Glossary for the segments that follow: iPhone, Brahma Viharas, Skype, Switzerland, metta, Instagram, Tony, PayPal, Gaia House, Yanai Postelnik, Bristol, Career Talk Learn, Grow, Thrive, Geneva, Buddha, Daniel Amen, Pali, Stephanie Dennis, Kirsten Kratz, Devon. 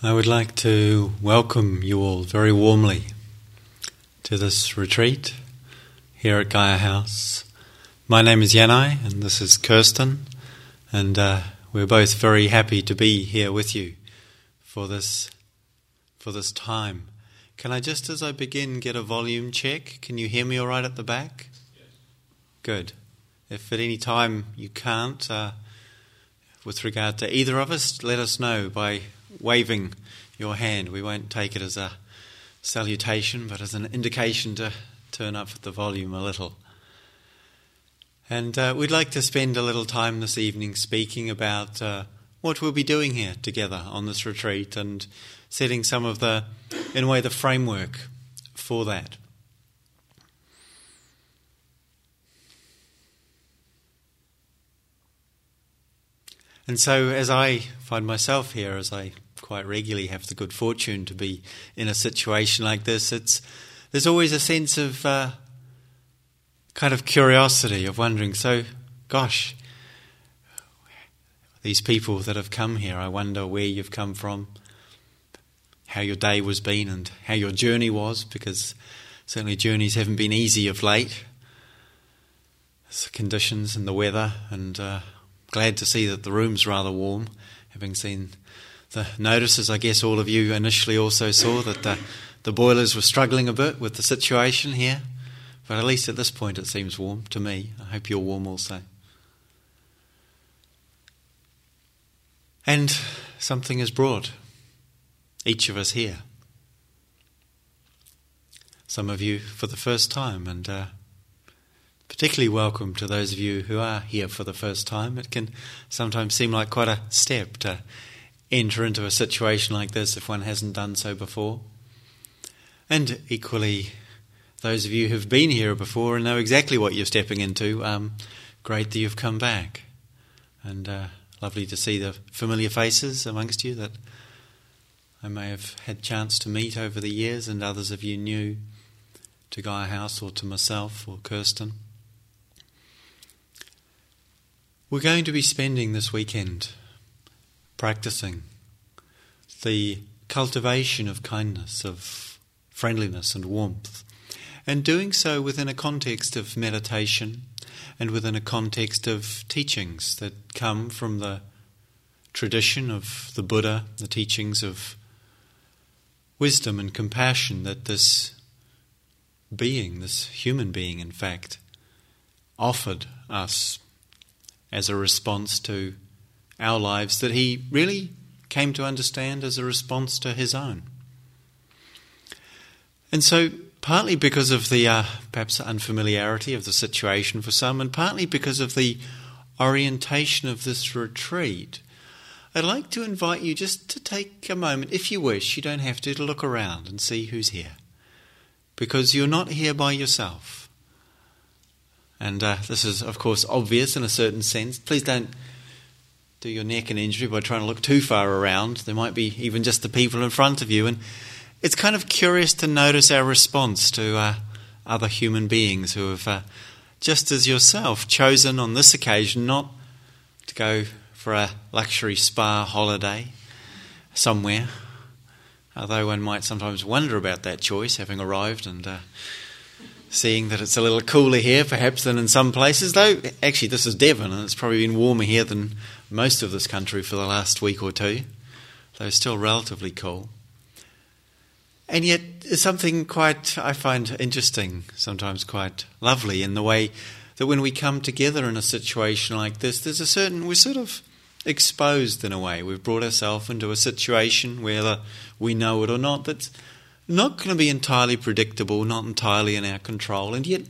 I would like to welcome you all very warmly to this retreat here at Gaia House. My name is Yanai and this is Kirsten, and we're both very happy to be here with you for this time. Can I just, as I begin, get a volume check? Can you hear me all right at the back? Yes. Good. If at any time you can't, with regard to either of us, let us know by waving your hand. We won't take it as a salutation, but as an indication to turn up the volume a little. And we'd like to spend a little time this evening speaking about what we'll be doing here together on this retreat and setting some of the, in a way, the framework for that. And so as I find myself here, as I quite regularly have the good fortune to be in a situation like this, there's always a sense of kind of curiosity, of wondering, so, gosh, these people that have come here, I wonder where you've come from, how your day was been and how your journey was, because certainly journeys haven't been easy of late. It's the conditions and the weather, and glad to see that the room's rather warm, having seen the notices. I guess all of you initially also saw that the boilers were struggling a bit with the situation here, but at least at this point it seems warm to me. I hope you're warm also. And something has brought each of us here. Some of you for the first time, and particularly welcome to those of you who are here for the first time. It can sometimes seem like quite a step to enter into a situation like this if one hasn't done so before. And equally, those of you who've been here before and know exactly what you're stepping into, great that you've come back. And lovely to see the familiar faces amongst you that I may have had chance to meet over the years, and others of you new to Gaia House or to myself or Kirsten. We're going to be spending this weekend practicing the cultivation of kindness, of friendliness and warmth, and doing so within a context of meditation and within a context of teachings that come from the tradition of the Buddha, the teachings of wisdom and compassion that this being, this human being in fact, offered us as a response to our lives that he really came to understand as a response to his own. And so partly because of the perhaps unfamiliarity of the situation for some, and partly because of the orientation of this retreat, I'd like to invite you just to take a moment, if you wish, you don't have to look around and see who's here, because you're not here by yourself. And this is, of course, obvious in a certain sense. Please don't do your neck an injury by trying to look too far around. There might be even just the people in front of you. And it's kind of curious to notice our response to other human beings who have, just as yourself, chosen on this occasion not to go for a luxury spa holiday somewhere. Although one might sometimes wonder about that choice, having arrived and seeing that it's a little cooler here perhaps than in some places, though actually this is Devon and it's probably been warmer here than most of this country for the last week or two, though still relatively cool. And yet it's something quite, I find interesting, sometimes quite lovely, in the way that when we come together in a situation like this, there's a certain, we're sort of exposed in a way. We've brought ourselves into a situation, whether we know it or not, that's not going to be entirely predictable, not entirely in our control, and yet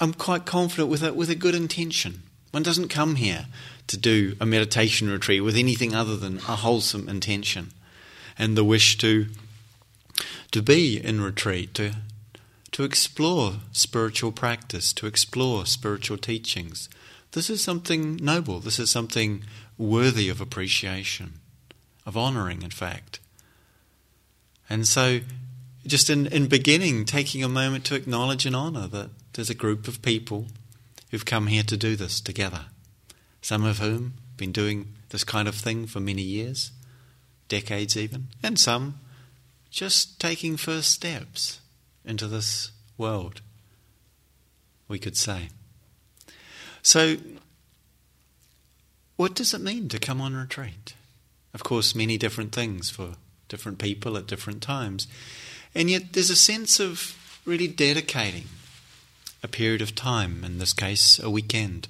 I'm quite confident with a good intention. One doesn't come here to do a meditation retreat with anything other than a wholesome intention and the wish to be in retreat, to explore spiritual practice, to explore spiritual teachings. This is something noble. This is something worthy of appreciation, of honouring, in fact. And so just in beginning, taking a moment to acknowledge and honour that there's a group of people who've come here to do this together, some of whom have been doing this kind of thing for many years, decades even, and some just taking first steps into this world, we could say. So, what does it mean to come on retreat? Of course, many different things for different people at different times. And yet there's a sense of really dedicating a period of time, in this case a weekend,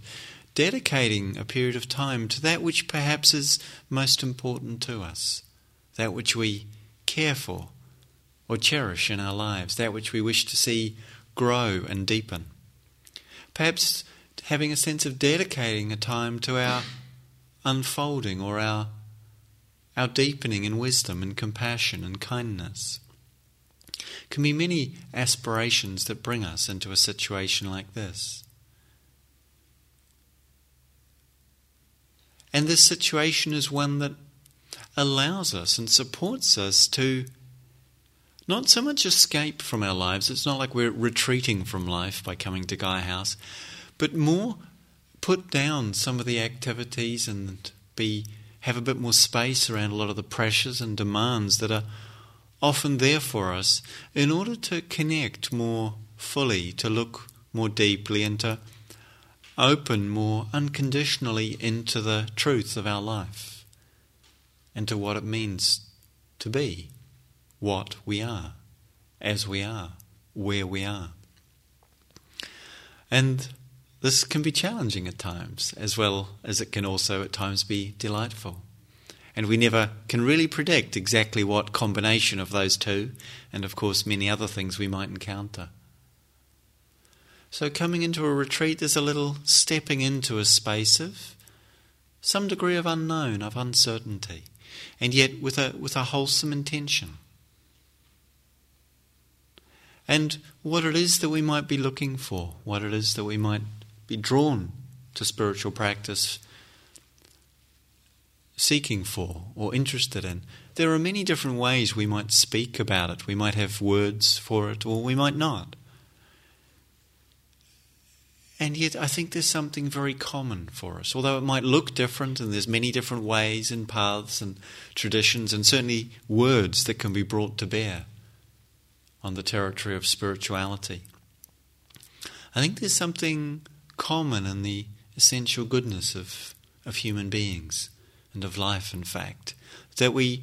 dedicating a period of time to that which perhaps is most important to us, that which we care for or cherish in our lives, that which we wish to see grow and deepen. Perhaps having a sense of dedicating a time to our unfolding or our deepening in wisdom and compassion and kindness. Can be many aspirations that bring us into a situation like this. And this situation is one that allows us and supports us to not so much escape from our lives. It's not like we're retreating from life by coming to Gaia House, but more put down some of the activities and have a bit more space around a lot of the pressures and demands that are often there for us in order to connect more fully, to look more deeply and to open more unconditionally into the truth of our life and to what it means to be what we are, as we are, where we are. And this can be challenging at times, as well as it can also at times be delightful. And we never can really predict exactly what combination of those two, and of course many other things we might encounter. So coming into a retreat is a little stepping into a space of some degree of unknown, of uncertainty, and yet with a wholesome intention. And what it is that we might be looking for, what it is that we might be drawn to spiritual practice seeking for or interested in. There are many different ways we might speak about it. We might have words for it or we might not. And yet I think there's something very common for us. Although it might look different and there's many different ways and paths and traditions and certainly words that can be brought to bear on the territory of spirituality. I think there's something common in the essential goodness of human beings. And of life, in fact, that we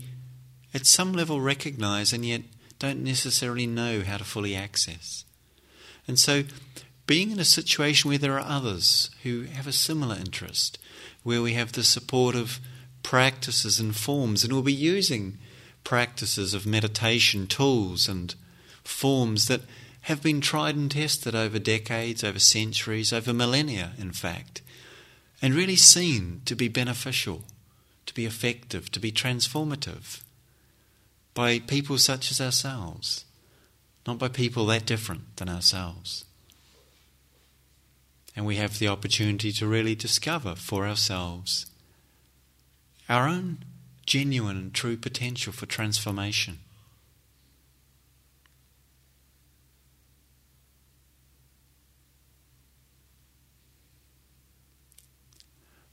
at some level recognize and yet don't necessarily know how to fully access. And so being in a situation where there are others who have a similar interest, where we have the support of practices and forms, and we'll be using practices of meditation tools and forms that have been tried and tested over decades, over centuries, over millennia, in fact, and really seen to be beneficial, to be effective, to be transformative by people such as ourselves, not by people that different than ourselves. And we have the opportunity to really discover for ourselves our own genuine and true potential for transformation.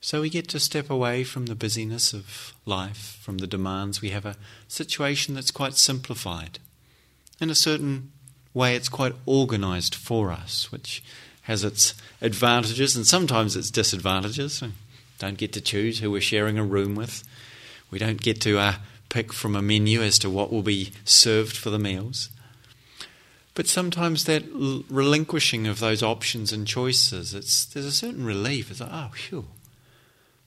So we get to step away from the busyness of life, from the demands. We have a situation that's quite simplified. In a certain way, it's quite organised for us, which has its advantages and sometimes its disadvantages. We don't get to choose who we're sharing a room with. We don't get to pick from a menu as to what will be served for the meals. But sometimes that relinquishing of those options and choices, there's a certain relief. It's like, oh, phew.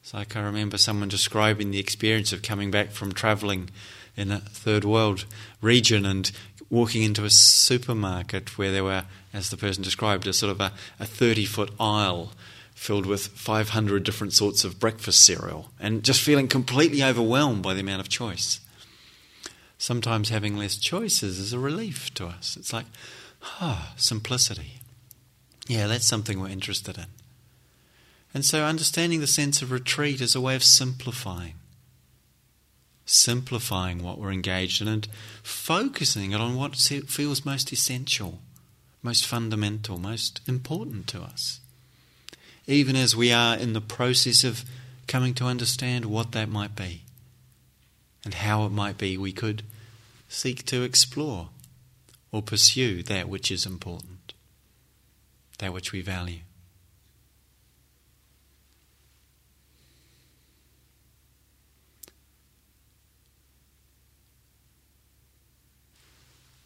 It's like I remember someone describing the experience of coming back from travelling in a third world region and walking into a supermarket where there were, as the person described, a sort of a 30-foot aisle filled with 500 different sorts of breakfast cereal and just feeling completely overwhelmed by the amount of choice. Sometimes having less choices is a relief to us. It's like, simplicity. Yeah, that's something we're interested in. And so understanding the sense of retreat is a way of simplifying what we're engaged in and focusing it on what feels most essential, most fundamental, most important to us, even as we are in the process of coming to understand what that might be and how it might be we could seek to explore or pursue that which is important, that which we value.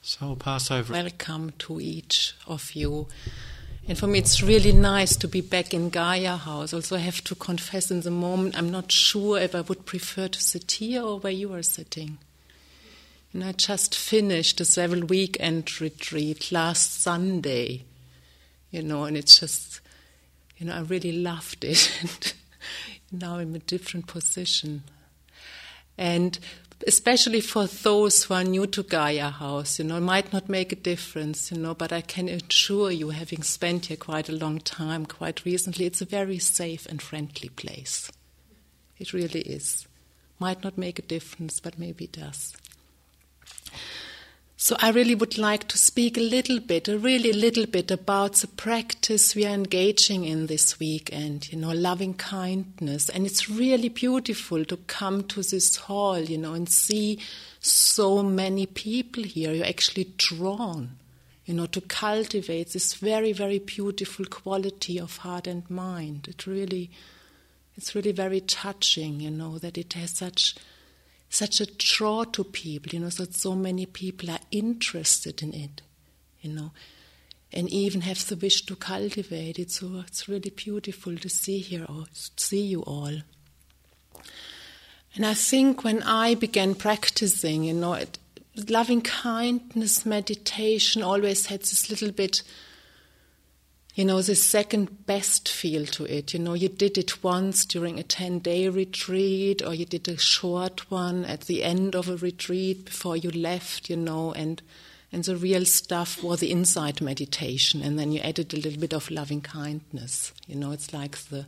So I'll pass over. Welcome to each of you. And for me, it's really nice to be back in Gaia House. Also, I have to confess in the moment, I'm not sure if I would prefer to sit here or where you are sitting. And I just finished a several weekend retreat last Sunday, and it's just, I really loved it. And now I'm in a different position. And especially for those who are new to Gaia House, it might not make a difference, but I can assure you, having spent here quite a long time, quite recently, it's a very safe and friendly place. It really is. Might not make a difference, but maybe it does. So I really would like to speak a little bit about the practice we are engaging in this weekend, loving kindness. And it's really beautiful to come to this hall, and see so many people here. You're actually drawn, to cultivate this very, very beautiful quality of heart and mind. It's really very touching, that it has such a draw to people, that so many people are interested in it, and even have the wish to cultivate it. So it's really beautiful to see here, or see you all. And I think when I began practicing, loving kindness meditation always had this little bit, the second best feel to it. You did it once during a 10-day retreat, or you did a short one at the end of a retreat before you left, and the real stuff was the inside meditation, and then you added a little bit of loving kindness. It's like the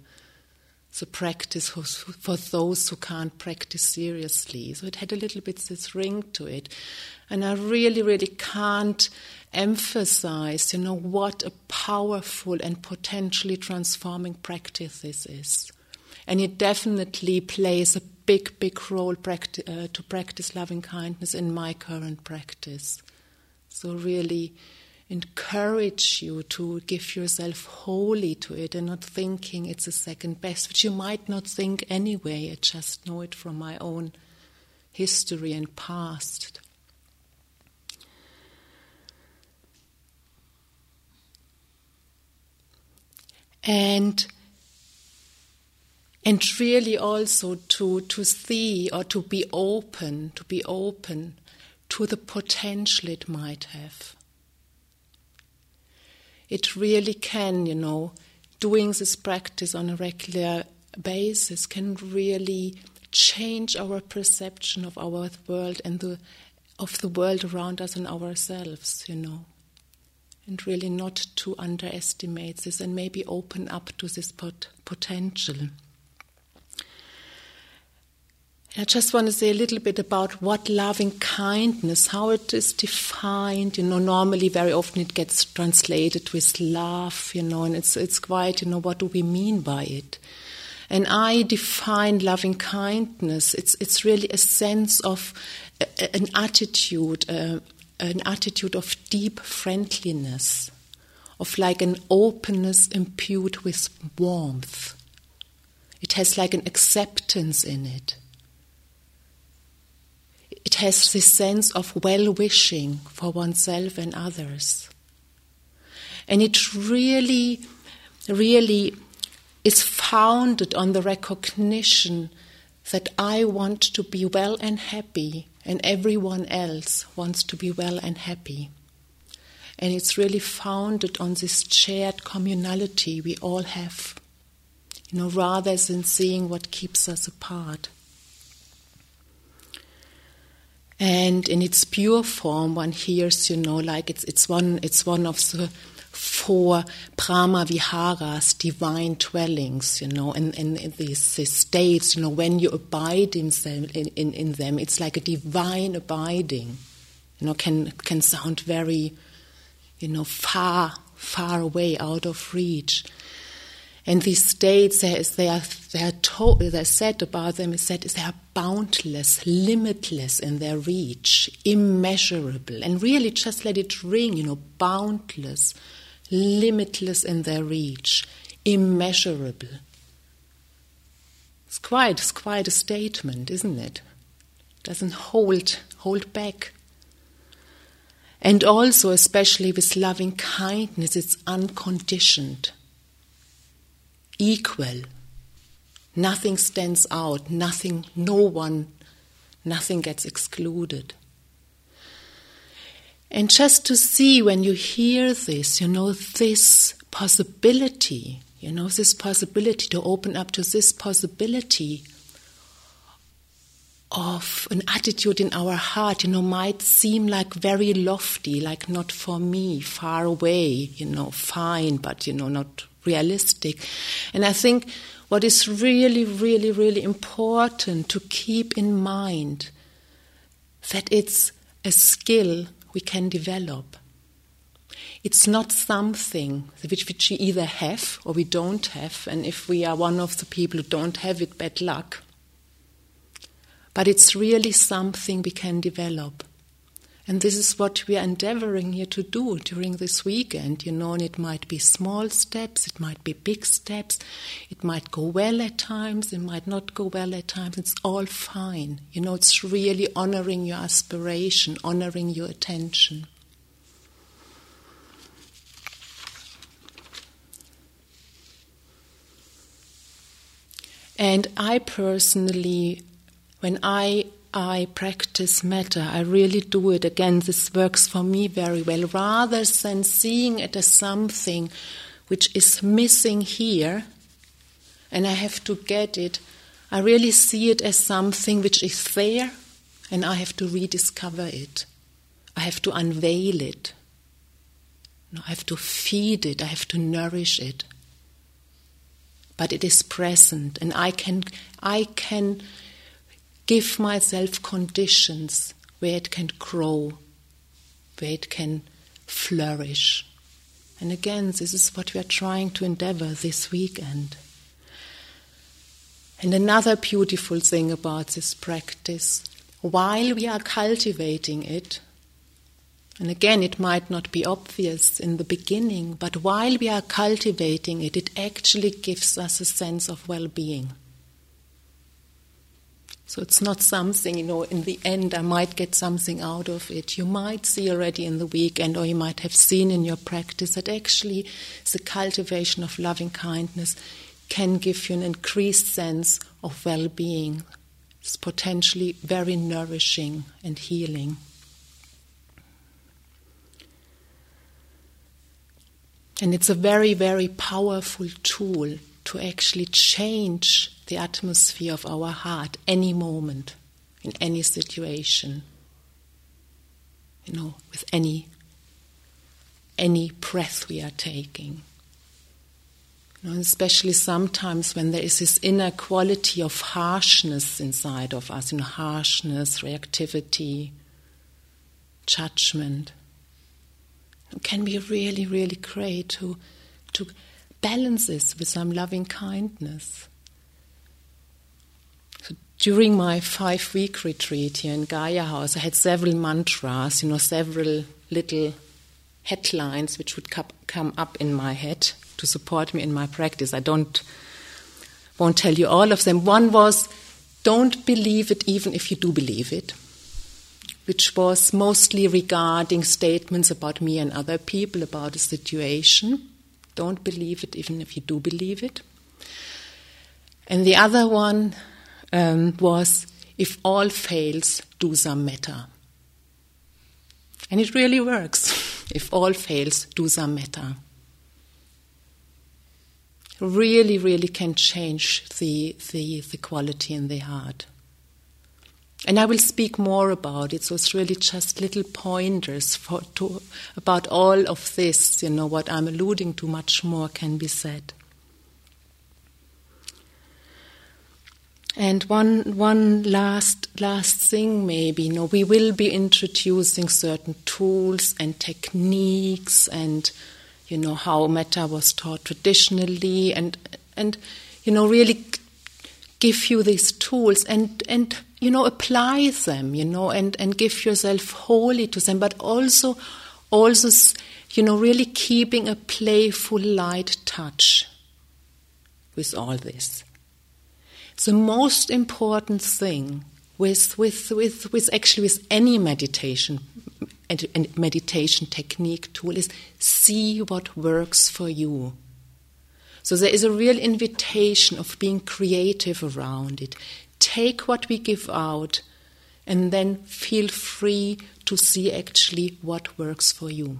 practice for those who can't practice seriously. So it had a little bit this ring to it. And I really, really can't emphasize, what a powerful and potentially transforming practice this is. And it definitely plays a big, big role to practice loving kindness in my current practice. So really encourage you to give yourself wholly to it and not thinking it's a second best, which you might not think anyway. I just know it from my own history and past. And really also to see, or to be open to the potential it might have. It really can, doing this practice on a regular basis can really change our perception of our world and of the world around us and ourselves, And really not to underestimate this and maybe open up to this potential. I just want to say a little bit about what loving kindness, how it is defined. Normally, very often it gets translated with love, and it's quite, what do we mean by it? And I define loving kindness. It's really a sense of an attitude of deep friendliness, of like an openness imbued with warmth. It has like an acceptance in it. It has this sense of well-wishing for oneself and others. And it really, really is founded on the recognition that I want to be well and happy, and everyone else wants to be well and happy. And it's really founded on this shared communality we all have, rather than seeing what keeps us apart. And in its pure form, one hears, like it's one of the four Brahma Viharas, divine dwellings, and these states, when you abide in them, it's like a divine abiding. Can sound very, far, far away, out of reach. And these states, they're said about them, is that they are boundless, limitless in their reach, immeasurable. And really just let it ring, boundless, limitless in their reach, immeasurable. It's quite a statement, isn't it? Doesn't hold back. And also, especially with loving kindness, it's unconditioned, equal. Nothing stands out, nothing gets excluded. And just to see when you hear this, this possibility to open up to this possibility of an attitude in our heart, might seem like very lofty, like not for me, far away, fine, but, not realistic. And I think what is really, really, really important to keep in mind that it's a skill we can develop. It's not something which we either have or we don't have, and if we are one of the people who don't have it, bad luck. But it's really something we can develop. And this is what we are endeavoring here to do during this weekend, and it might be small steps, it might be big steps, it might go well at times, it might not go well at times, it's all fine. It's really honoring your aspiration, honoring your attention. And I personally, when I practice metta, I really do it. Again, this works for me very well. Rather than seeing it as something which is missing here, and I have to get it, I really see it as something which is there, and I have to rediscover it. I have to unveil it. I have to feed it. I have to nourish it. But it is present, and I can give myself conditions where it can grow, where it can flourish. And again, this is what we are trying to endeavor this weekend. And another beautiful thing about this practice, while we are cultivating it, and again, it might not be obvious in the beginning, but while we are cultivating it, it actually gives us a sense of well-being. So it's not something, in the end I might get something out of it. You might see already in the weekend, or you might have seen in your practice, that actually the cultivation of loving kindness can give you an increased sense of well-being. It's potentially very nourishing and healing. And it's a very, very powerful tool to actually change the atmosphere of our heart any moment, in any situation, with any breath we are taking. And especially sometimes when there is this inner quality of harshness inside of us, harshness, reactivity, judgment. It can be really, really great to balance this with some loving kindness. So during my 5-week retreat here in Gaia House, I had several mantras, several little headlines which would come up in my head to support me in my practice. I won't tell you all of them. One was, don't believe it even if you do believe it, which was mostly regarding statements about me and other people, about a situation. Don't believe it, even if you do believe it. And the other one was, if all fails, do some metta. And it really works. If all fails, do some metta. Really, really can change the quality in the heart. And I will speak more about it, so it's really just little pointers about all of this, what I'm alluding to, much more can be said. And one last thing maybe, we will be introducing certain tools and techniques and you know, how metta was taught traditionally, and you know, really give you these tools and you know, apply them, you know, and give yourself wholly to them, but also you know, really keeping a playful, light touch with all this. The most important thing with any meditation and meditation technique tool is see what works for you. So there is a real invitation of being creative around it. Take what we give out and then feel free to see actually what works for you.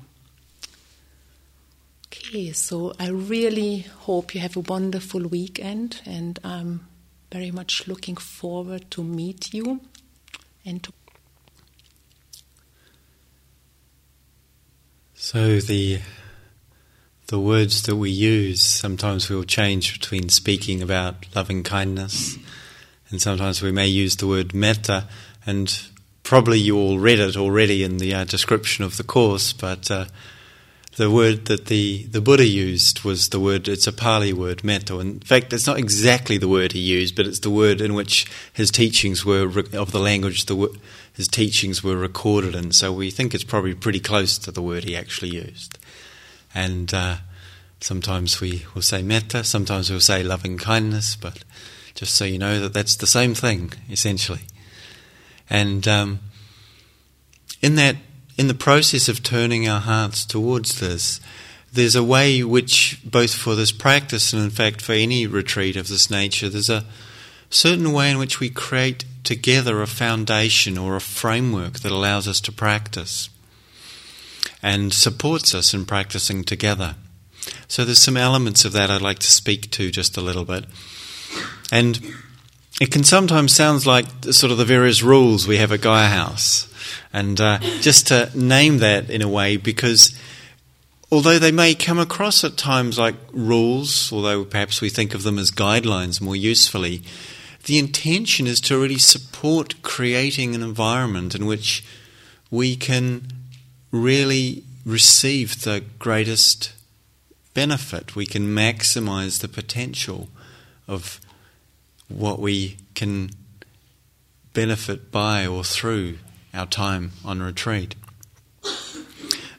Okay, so I really hope you have a wonderful weekend, and I'm very much looking forward to meet you and to... So the words that we use, sometimes we will change between speaking about loving kindness, and sometimes we may use the word metta, and probably you all read it already in the description of the course, but the word that the Buddha used was the word, it's a Pali word, metta. In fact, it's not exactly the word he used, but it's the word in which his teachings were, of the language his teachings were recorded in, so we think it's probably pretty close to the word he actually used. And sometimes we will say metta, sometimes we'll say loving kindness, but just so you know that that's the same thing, essentially. And in the process of turning our hearts towards this, there's a way which, both for this practice and in fact for any retreat of this nature, there's a certain way in which we create together a foundation or a framework that allows us to practice and supports us in practicing together. So there's some elements of that I'd like to speak to just a little bit. And it can sometimes sound like sort of the various rules we have at Gaia House. And just to name that in a way, because although they may come across at times like rules, although perhaps we think of them as guidelines more usefully, the intention is to really support creating an environment in which we can really receive the greatest benefit. We can maximize the potential of what we can benefit by or through our time on retreat.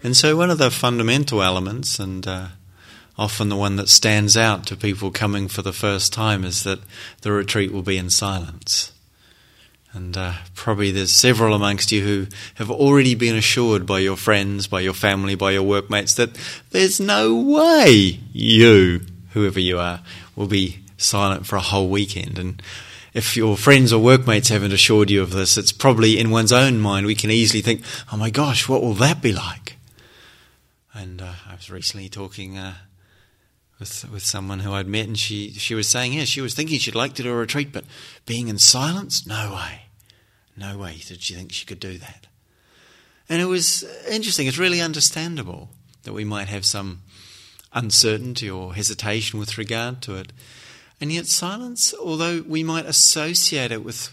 And so one of the fundamental elements, and often the one that stands out to people coming for the first time, is that the retreat will be in silence. And probably there's several amongst you who have already been assured by your friends, by your family, by your workmates that there's no way you, whoever you are, will be silent for a whole weekend. And if your friends or workmates haven't assured you of this, it's probably in one's own mind we can easily think, oh my gosh, what will that be like? And I was recently talking with someone who I'd met, and she was saying, yeah, she was thinking she'd like to do a retreat, but being in silence? No way did she think she could do that. And it was interesting. It's really understandable that we might have some uncertainty or hesitation with regard to it. And yet silence, although we might associate it with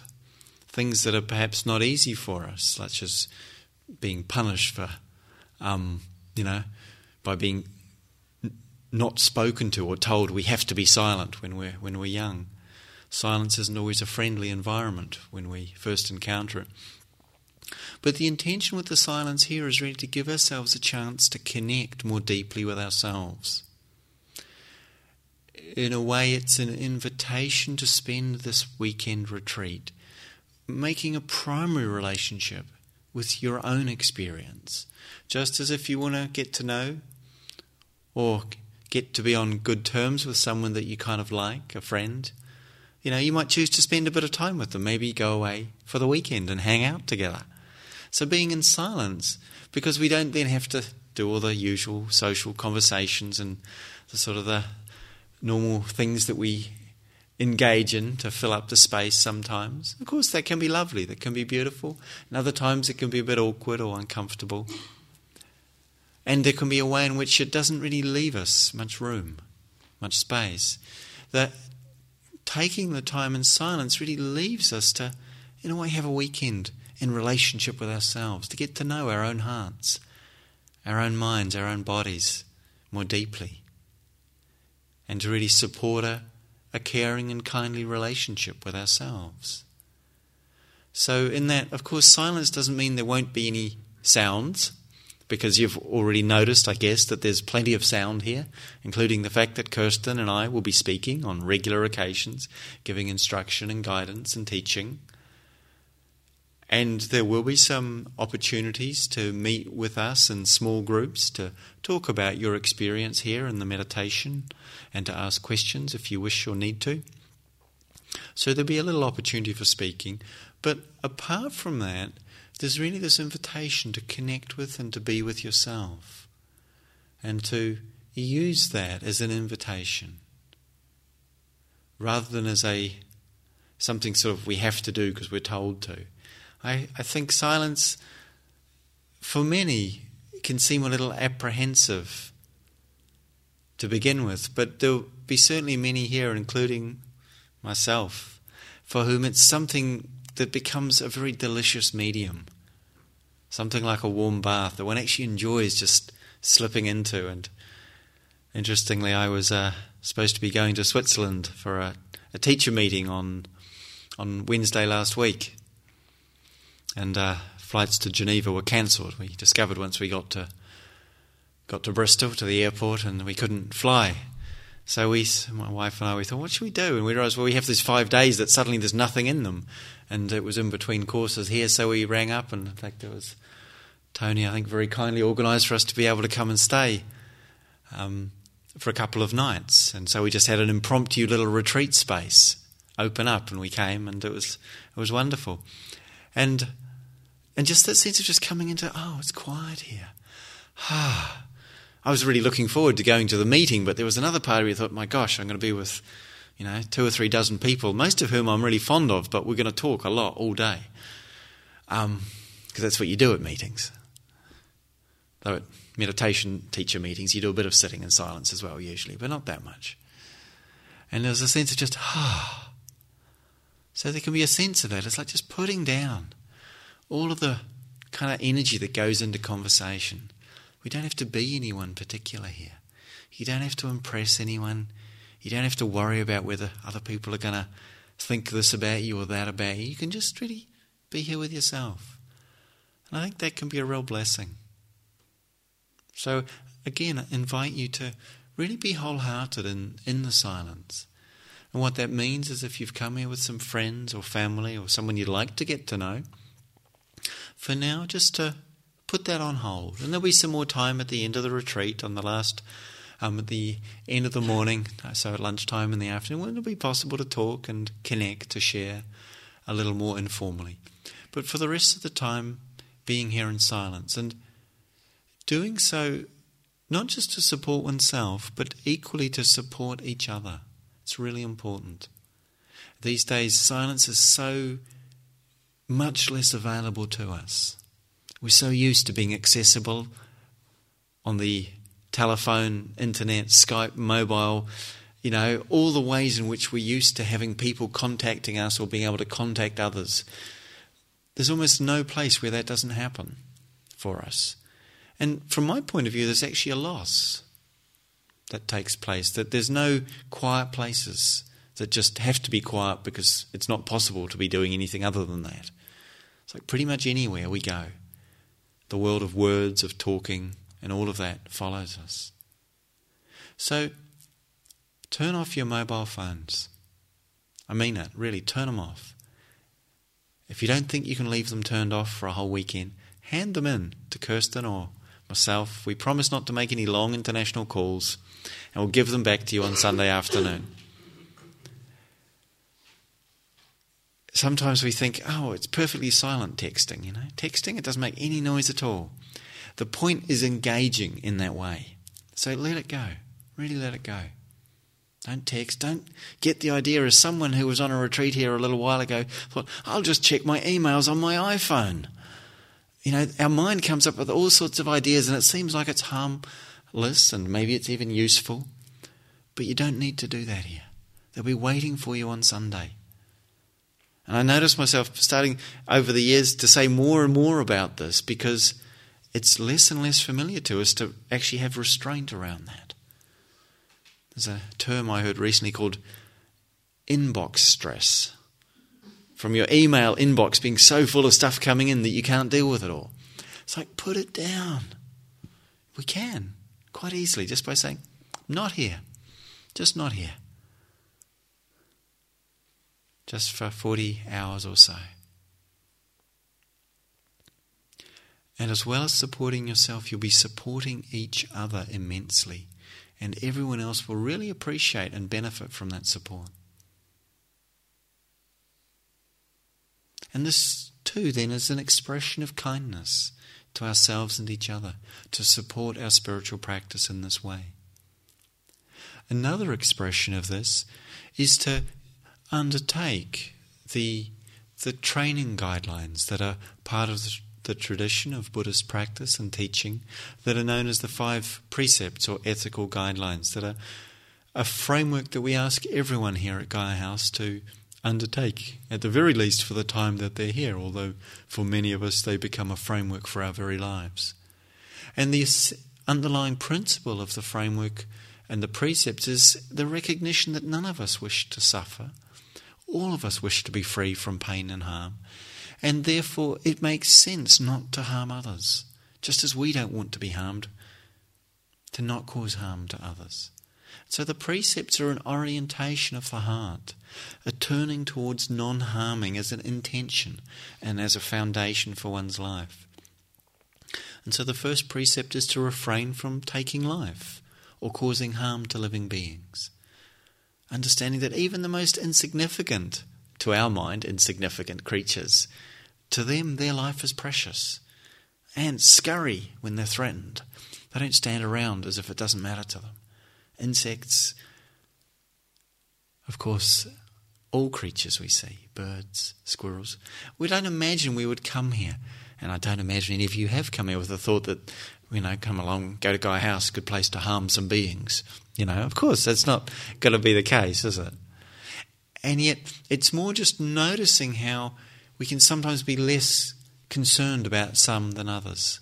things that are perhaps not easy for us, such as being punished for, by being not spoken to or told we have to be silent when we're young. Silence isn't always a friendly environment when we first encounter it. But the intention with the silence here is really to give ourselves a chance to connect more deeply with ourselves. In a way, it's an invitation to spend this weekend retreat making a primary relationship with your own experience, just as if you want to get to know or get to be on good terms with someone that you kind of like, a friend. You know, you might choose to spend a bit of time with them, maybe go away for the weekend and hang out together. So being in silence, because we don't then have to do all the usual social conversations and the sort of the normal things that we engage in to fill up the space sometimes. Of course, that can be lovely, that can be beautiful, and other times it can be a bit awkward or uncomfortable. And there can be a way in which it doesn't really leave us much room, much space. That taking the time in silence really leaves us to, in a way, have a weekend in relationship with ourselves, to get to know our own hearts, our own minds, our own bodies more deeply, and to really support a caring and kindly relationship with ourselves. So in that, of course, silence doesn't mean there won't be any sounds, because you've already noticed, I guess, that there's plenty of sound here, including the fact that Kirsten and I will be speaking on regular occasions, giving instruction and guidance and teaching. And there will be some opportunities to meet with us in small groups to talk about your experience here in the meditation and to ask questions if you wish or need to. So there'll be a little opportunity for speaking. But apart from that, there's really this invitation to connect with and to be with yourself and to use that as an invitation rather than as something sort of we have to do because we're told to. I think silence, for many, can seem a little apprehensive to begin with, but there'll be certainly many here, including myself, for whom it's something that becomes a very delicious medium, something like a warm bath that one actually enjoys just slipping into. And interestingly, I was supposed to be going to Switzerland for a teacher meeting on Wednesday last week, and flights to Geneva were cancelled. We discovered once we got to Bristol, to the airport, and we couldn't fly. So my wife and I, we thought, what should we do? And we realised, well, we have these 5 days that suddenly there's nothing in them. And it was in between courses here, so we rang up, and in fact it was Tony, I think, very kindly organised for us to be able to come and stay for a couple of nights. And so we just had an impromptu little retreat space open up, and we came, and it was wonderful. And just that sense of just coming into, oh, it's quiet here. I was really looking forward to going to the meeting, but there was another part where I thought, my gosh, I'm going to be with, 2 or 3 dozen people, most of whom I'm really fond of, but we're going to talk a lot all day. Because that's what you do at meetings. Though at meditation teacher meetings, you do a bit of sitting in silence as well usually, but not that much. And there's a sense of just, So there can be a sense of that. It's like just putting down all of the kind of energy that goes into conversation. We don't have to be anyone particular here. You don't have to impress anyone. You don't have to worry about whether other people are going to think this about you or that about you. You can just really be here with yourself. And I think that can be a real blessing. So again, I invite you to really be wholehearted in the silence. And what that means is if you've come here with some friends or family or someone you'd like to get to know, for now just to put that on hold. And there'll be some more time at the end of the retreat at the end of the morning, so at lunchtime in the afternoon, when it'll be possible to talk and connect, to share a little more informally. But for the rest of the time, being here in silence and doing so not just to support oneself, but equally to support each other. It's really important. These days, silence is so much less available to us. We're so used to being accessible on the telephone, internet, Skype, mobile, all the ways in which we're used to having people contacting us or being able to contact others. There's almost no place where that doesn't happen for us. And from my point of view, there's actually a loss that takes place, that there's no quiet places that just have to be quiet because it's not possible to be doing anything other than that. It's like pretty much anywhere we go, the world of words, of talking, and all of that follows us. So, turn off your mobile phones. I mean that, really, turn them off. If you don't think you can leave them turned off for a whole weekend, hand them in to Kirsten or myself. We promise not to make any long international calls, and we'll give them back to you on Sunday afternoon. Sometimes we think, oh, it's perfectly silent texting, Texting, it doesn't make any noise at all. The point is engaging in that way. So let it go. Really let it go. Don't text. Don't get the idea as someone who was on a retreat here a little while ago thought, I'll just check my emails on my iPhone. Our mind comes up with all sorts of ideas and it seems like it's harmless and maybe it's even useful. But you don't need to do that here. They'll be waiting for you on Sunday. And I noticed myself starting over the years to say more and more about this because it's less and less familiar to us to actually have restraint around that. There's a term I heard recently called inbox stress. From your email inbox being so full of stuff coming in that you can't deal with it all. It's like, put it down. We can, quite easily, just by saying, not here. Just not here. Just for 40 hours or so. And as well as supporting yourself, you'll be supporting each other immensely. And everyone else will really appreciate and benefit from that support. And this too then is an expression of kindness to ourselves and each other, to support our spiritual practice in this way. Another expression of this is to undertake the training guidelines that are part of the tradition of Buddhist practice and teaching that are known as the 5 precepts or ethical guidelines that are a framework that we ask everyone here at Gaia House to undertake, at the very least for the time that they're here, although for many of us they become a framework for our very lives. And the underlying principle of the framework and the precepts is the recognition that none of us wish to suffer. All of us wish to be free from pain and harm. And therefore it makes sense not to harm others, just as we don't want to be harmed, to not cause harm to others. So the precepts are an orientation of the heart, a turning towards non-harming as an intention and as a foundation for one's life. And so the first precept is to refrain from taking life or causing harm to living beings. Understanding that even the most insignificant, to our mind, insignificant creatures, to them their life is precious. Ants scurry when they're threatened. They don't stand around as if it doesn't matter to them. Insects, of course, all creatures we see, birds, squirrels. We don't imagine we would come here. And I don't imagine any of you have come here with the thought that, you know, come along, go to Gaia House, good place to harm some beings. You know, of course, that's not going to be the case, is it? And yet, it's more just noticing how we can sometimes be less concerned about some than others.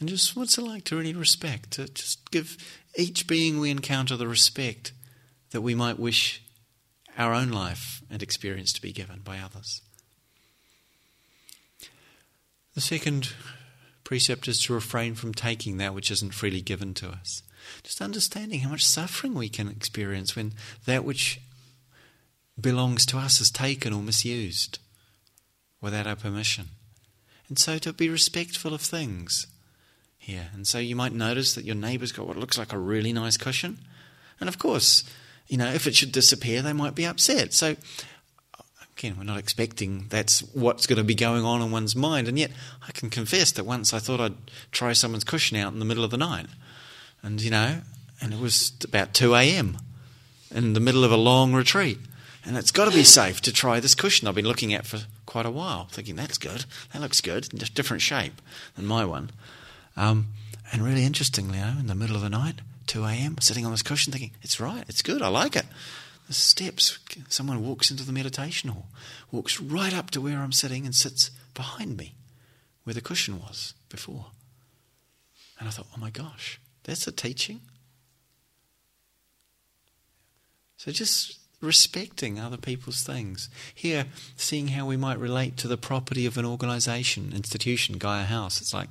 And just what's it like to really respect, to just give each being we encounter the respect that we might wish our own life and experience to be given by others. The second precept is to refrain from taking that which isn't freely given to us. Just understanding how much suffering we can experience when that which belongs to us is taken or misused without our permission. And so to be respectful of things here. And so you might notice that your neighbour's got what looks like a really nice cushion. And of course, you know, if it should disappear, they might be upset. So again, we're not expecting that's what's going to be going on in one's mind. And yet, I can confess that once I thought I'd try someone's cushion out in the middle of the night. And, you know, and it was about 2 a.m. in the middle of a long retreat. And it's got to be safe to try this cushion I've been looking at for quite a while, thinking, that's good, that looks good, just different shape than my one. And really interestingly, you know, in the middle of the night, 2 a.m., sitting on this cushion thinking, it's right, it's good, I like it. The steps, someone walks into the meditation hall, walks right up to where I'm sitting and sits behind me, where the cushion was before. And I thought, oh my gosh, that's a teaching. So just respecting other people's things. Here, seeing how we might relate to the property of an organisation, institution, Gaia House. It's like,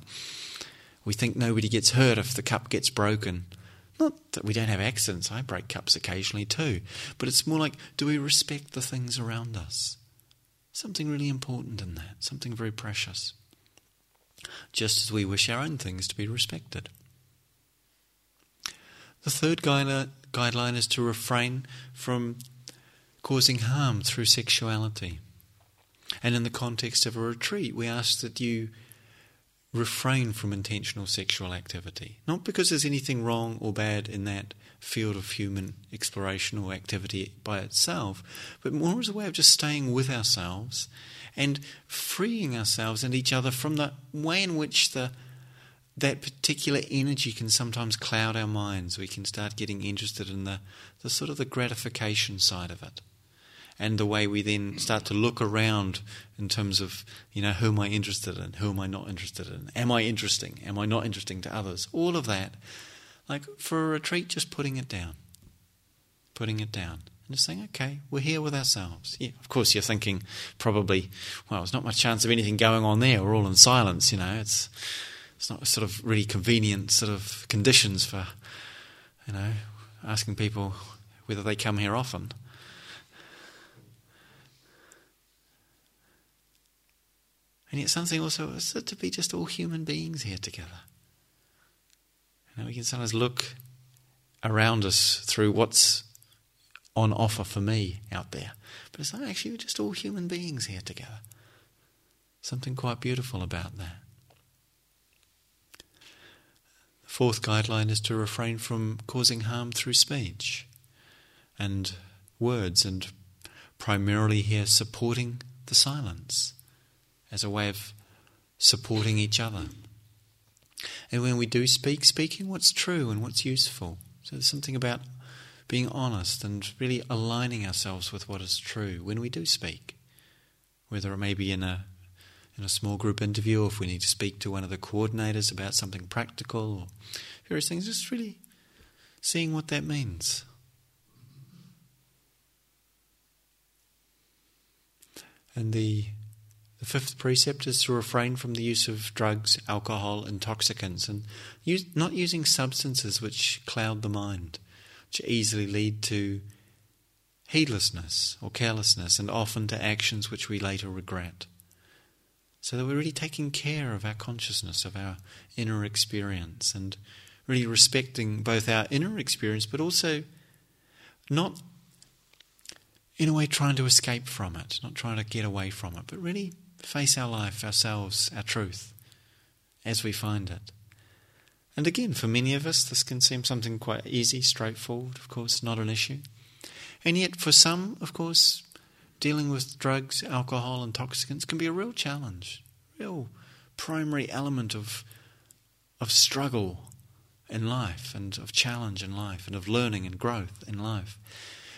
we think nobody gets hurt if the cup gets broken. Not that we don't have accidents, I break cups occasionally too, but it's more like, do we respect the things around us? Something really important in that, something very precious. Just as we wish our own things to be respected. The third guideline is to refrain from causing harm through sexuality. And in the context of a retreat, we ask that you refrain from intentional sexual activity. Not because there's anything wrong or bad in that field of human exploration or activity by itself, but more as a way of just staying with ourselves and freeing ourselves and each other from the way in which that particular energy can sometimes cloud our minds. We can start getting interested in the sort of the gratification side of it. and the way we then start to look around in terms of, you know, who am I interested in, who am I not interested in, am I interesting, am I not interesting to others, all of that, like for a retreat, just putting it down. And just saying, okay, we're here with ourselves. Yeah, of course you're thinking probably, well, there's not much chance of anything going on there. We're all in silence, you know. It's not sort of really convenient sort of conditions for, you know, asking people whether they come here often. And yet something also is to be just all human beings here together. You know, we can sometimes look around us through what's on offer for me out there. But it's like actually we're just all human beings here together. Something quite beautiful about that. The fourth guideline is to refrain from causing harm through speech and words, and primarily here supporting the silence as a way of supporting each other. And when we do speak, speaking what's true and what's useful. So there's something about being honest and really aligning ourselves with what is true when we do speak, whether it may be in a small group interview, or if we need to speak to one of the coordinators about something practical or various things, just really seeing what that means. And the fifth precept is to refrain from the use of drugs, alcohol, intoxicants, and not using substances which cloud the mind, which easily lead to heedlessness or carelessness, and often to actions which we later regret. So that we're really taking care of our consciousness, of our inner experience, and really respecting both our inner experience but also not in a way trying to escape from it, not trying to get away from it, but really face our life, ourselves, our truth as we find it. And again, for many of us, this can seem something quite easy, straightforward, of course, not an issue. And yet, for some, of course, dealing with drugs, alcohol, intoxicants can be a real challenge, real primary element of struggle in life, and of challenge in life, and of learning and growth in life.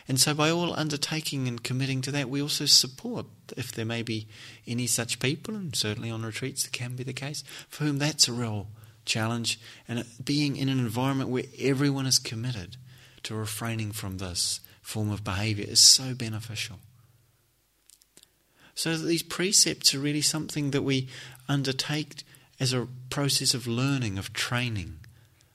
And so by all undertaking and committing to that, we also support, if there may be any such people, and certainly on retreats it can be the case, for whom that's a real challenge, and being in an environment where everyone is committed to refraining from this form of behaviour is so beneficial. So these precepts are really something that we undertake as a process of learning, of training,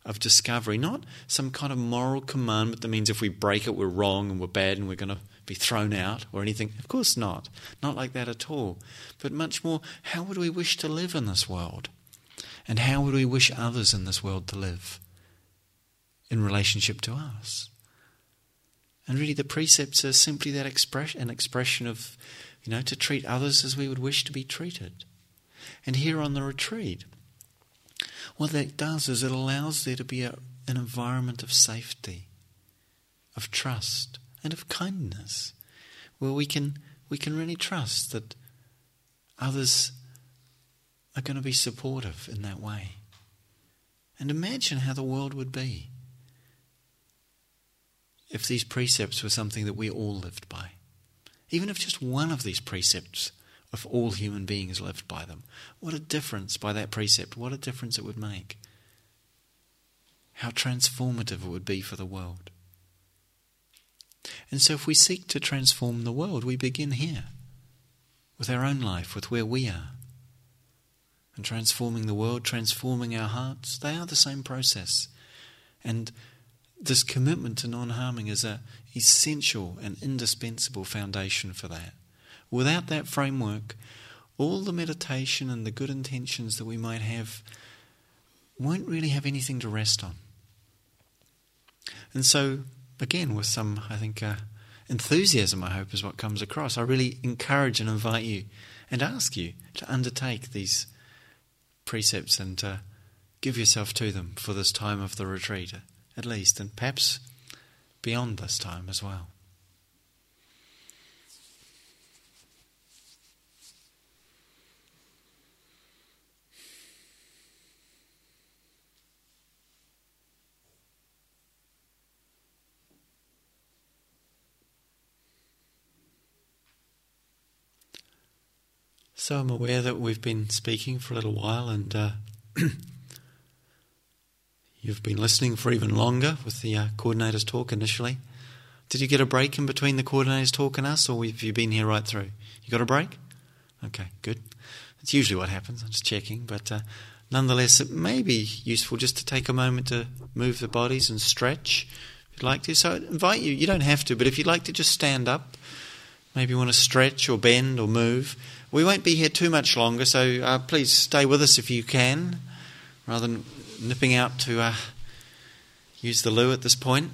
of discovery, not some kind of moral commandment that means if we break it we're wrong and we're bad and we're going to be thrown out or anything. Of course not. Not like that at all. But much more, how would we wish to live in this world? And how would we wish others in this world to live in relationship to us? And really the precepts are simply that an expression of, you know, to treat others as we would wish to be treated. And here on the retreat, what that does is it allows there to be an environment of safety, of trust, and of kindness, where we can really trust that others are going to be supportive in that way. And imagine how the world would be if these precepts were something that we all lived by. Even if just one of these precepts of all human beings lived by them. What a difference by that precept. What a difference it would make. How transformative it would be for the world. And so if we seek to transform the world, we begin here with our own life, with where we are. And transforming the world, transforming our hearts, they are the same process. And this commitment to non-harming is an essential and indispensable foundation for that. Without that framework, all the meditation and the good intentions that we might have won't really have anything to rest on. And so, again, with some, I think, enthusiasm, I hope, is what comes across, I really encourage and invite you and ask you to undertake these precepts and to give yourself to them for this time of the retreat at least, and perhaps beyond this time as well. So I'm aware that we've been speaking for a little while, and you've been listening for even longer with the coordinator's talk initially. Did you get a break in between the coordinator's talk and us, or have you been here right through? You got a break? Okay, good. That's usually what happens. I'm just checking, but nonetheless, it may be useful just to take a moment to move the bodies and stretch if you'd like to. So I invite you, you don't have to, but if you'd like to just stand up, maybe you want to stretch or bend or move. We won't be here too much longer, so please stay with us if you can, rather than nipping out to use the loo at this point.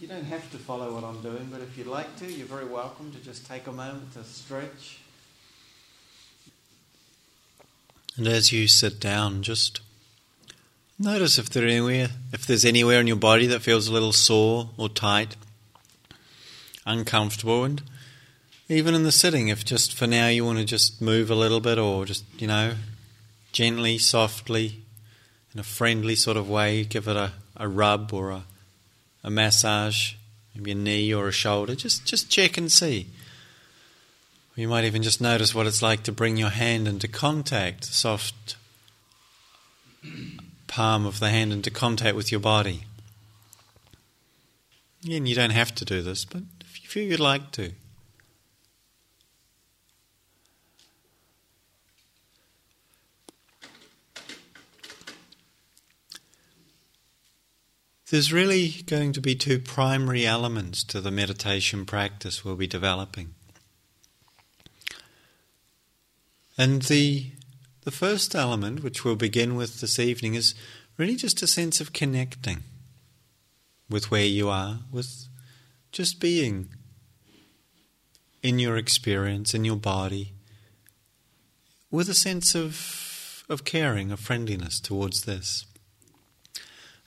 You don't have to follow what I'm doing, but if you'd like to, you're very welcome to just take a moment to stretch. And as you sit down, just notice if there's anywhere in your body that feels a little sore or tight, uncomfortable, and even in the sitting, if just for now you want to just move a little bit or just, gently, softly, in a friendly sort of way, give it a rub or a massage, maybe a knee or a shoulder, just check and see. You might even just notice what it's like to bring your hand into contact, the soft palm of the hand into contact with your body. Again, you don't have to do this, but if you feel you'd like to. There's really going to be two primary elements to the meditation practice we'll be developing. And the first element, which we'll begin with this evening, is really just a sense of connecting with where you are, with just being in your experience, in your body, with a sense of caring, of friendliness towards this.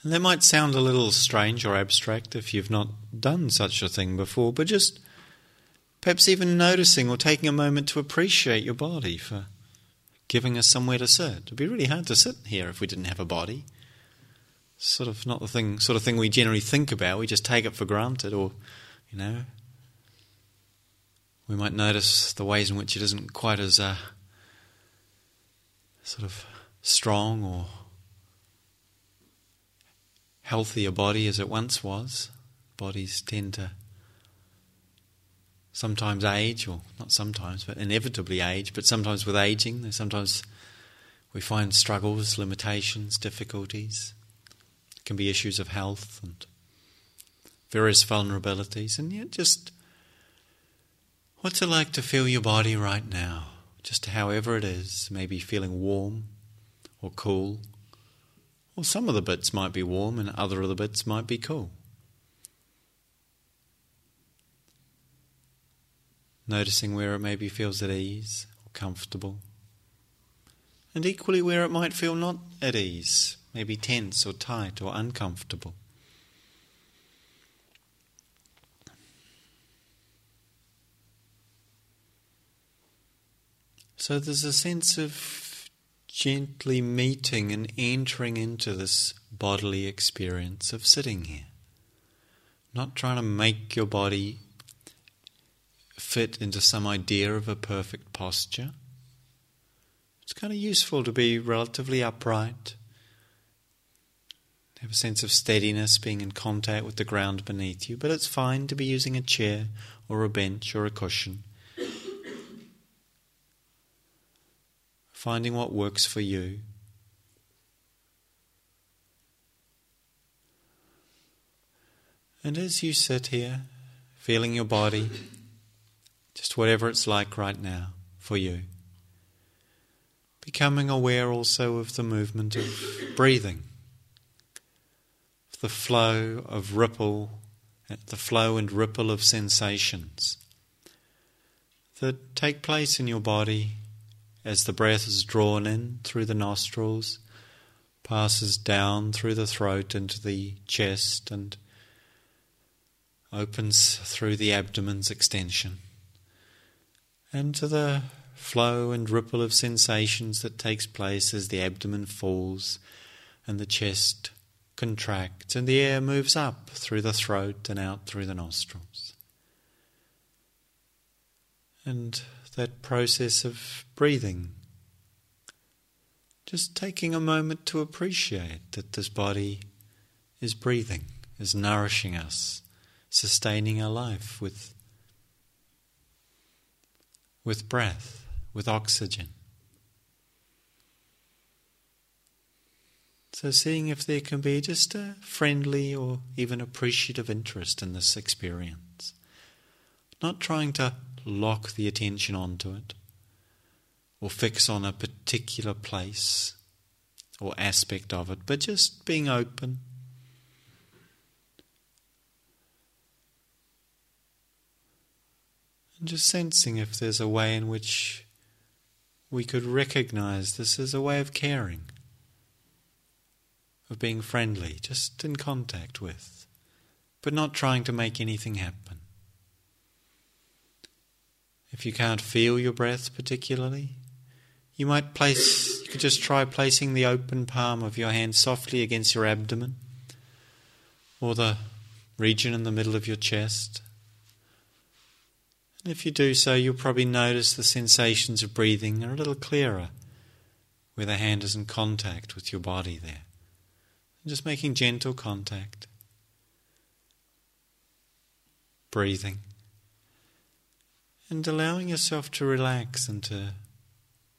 And that might sound a little strange or abstract if you've not done such a thing before, but just perhaps even noticing or taking a moment to appreciate your body for giving us somewhere to sit. It'd be really hard to sit here if we didn't have a body. Sort of not the thing, sort of thing we generally think about. We just take it for granted, or we might notice the ways in which it isn't quite as sort of strong or healthy a body as it once was. Bodies tend to sometimes age, or not sometimes, but inevitably age, but sometimes with aging, sometimes we find struggles, limitations, difficulties. It can be issues of health and various vulnerabilities. And yet just, what's it like to feel your body right now? Just however it is, maybe feeling warm or cool. Or some of the bits might be warm and other of the bits might be cool. Noticing where it maybe feels at ease or comfortable. And equally where it might feel not at ease, maybe tense or tight or uncomfortable. So there's a sense of gently meeting and entering into this bodily experience of sitting here. Not trying to make your body fit into some idea of a perfect posture. It's kind of useful to be relatively upright, have a sense of steadiness, being in contact with the ground beneath you, but it's fine to be using a chair or a bench or a cushion. Finding what works for you. And as you sit here, feeling your body, just whatever it's like right now for you. Becoming aware also of the movement of breathing, the flow of ripple, the flow and ripple of sensations that take place in your body as the breath is drawn in through the nostrils, passes down through the throat into the chest and opens through the abdomen's extension. And to the flow and ripple of sensations that takes place as the abdomen falls and the chest contracts and the air moves up through the throat and out through the nostrils. And that process of breathing, just taking a moment to appreciate that this body is breathing, is nourishing us, sustaining our life with breath, with oxygen. So seeing if there can be just a friendly or even appreciative interest in this experience. Not trying to lock the attention onto it, or fix on a particular place or aspect of it, but just being open. And just sensing if there's a way in which we could recognize this as a way of caring, of being friendly, just in contact with, but not trying to make anything happen. If you can't feel your breath particularly, you could just try placing the open palm of your hand softly against your abdomen or the region in the middle of your chest. And if you do so, you'll probably notice the sensations of breathing are a little clearer where the hand is in contact with your body there. Just making gentle contact. Breathing. And allowing yourself to relax into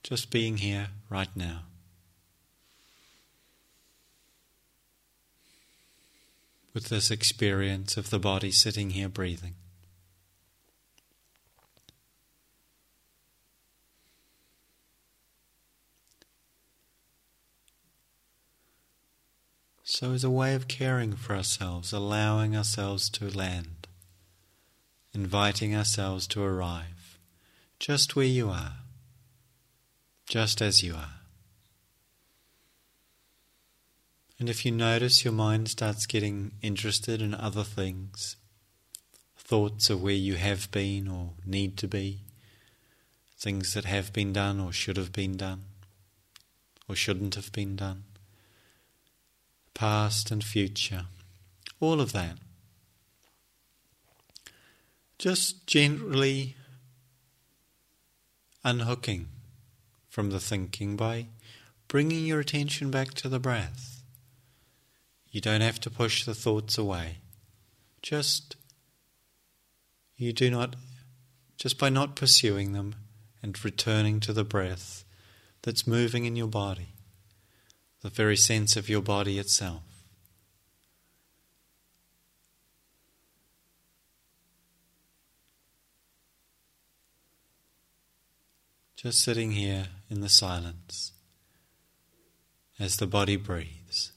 just being here right now. With this experience of the body sitting here breathing. So as a way of caring for ourselves, allowing ourselves to land, inviting ourselves to arrive, just where you are, just as you are. And if you notice your mind starts getting interested in other things, thoughts of where you have been or need to be, things that have been done or should have been done, or shouldn't have been done, past and future, all of that. Just gently unhooking from the thinking by bringing your attention back to the breath. You don't have to push the thoughts away. Just by not pursuing them and returning to the breath that's moving in your body. The very sense of your body itself. Just sitting here in the silence as the body breathes.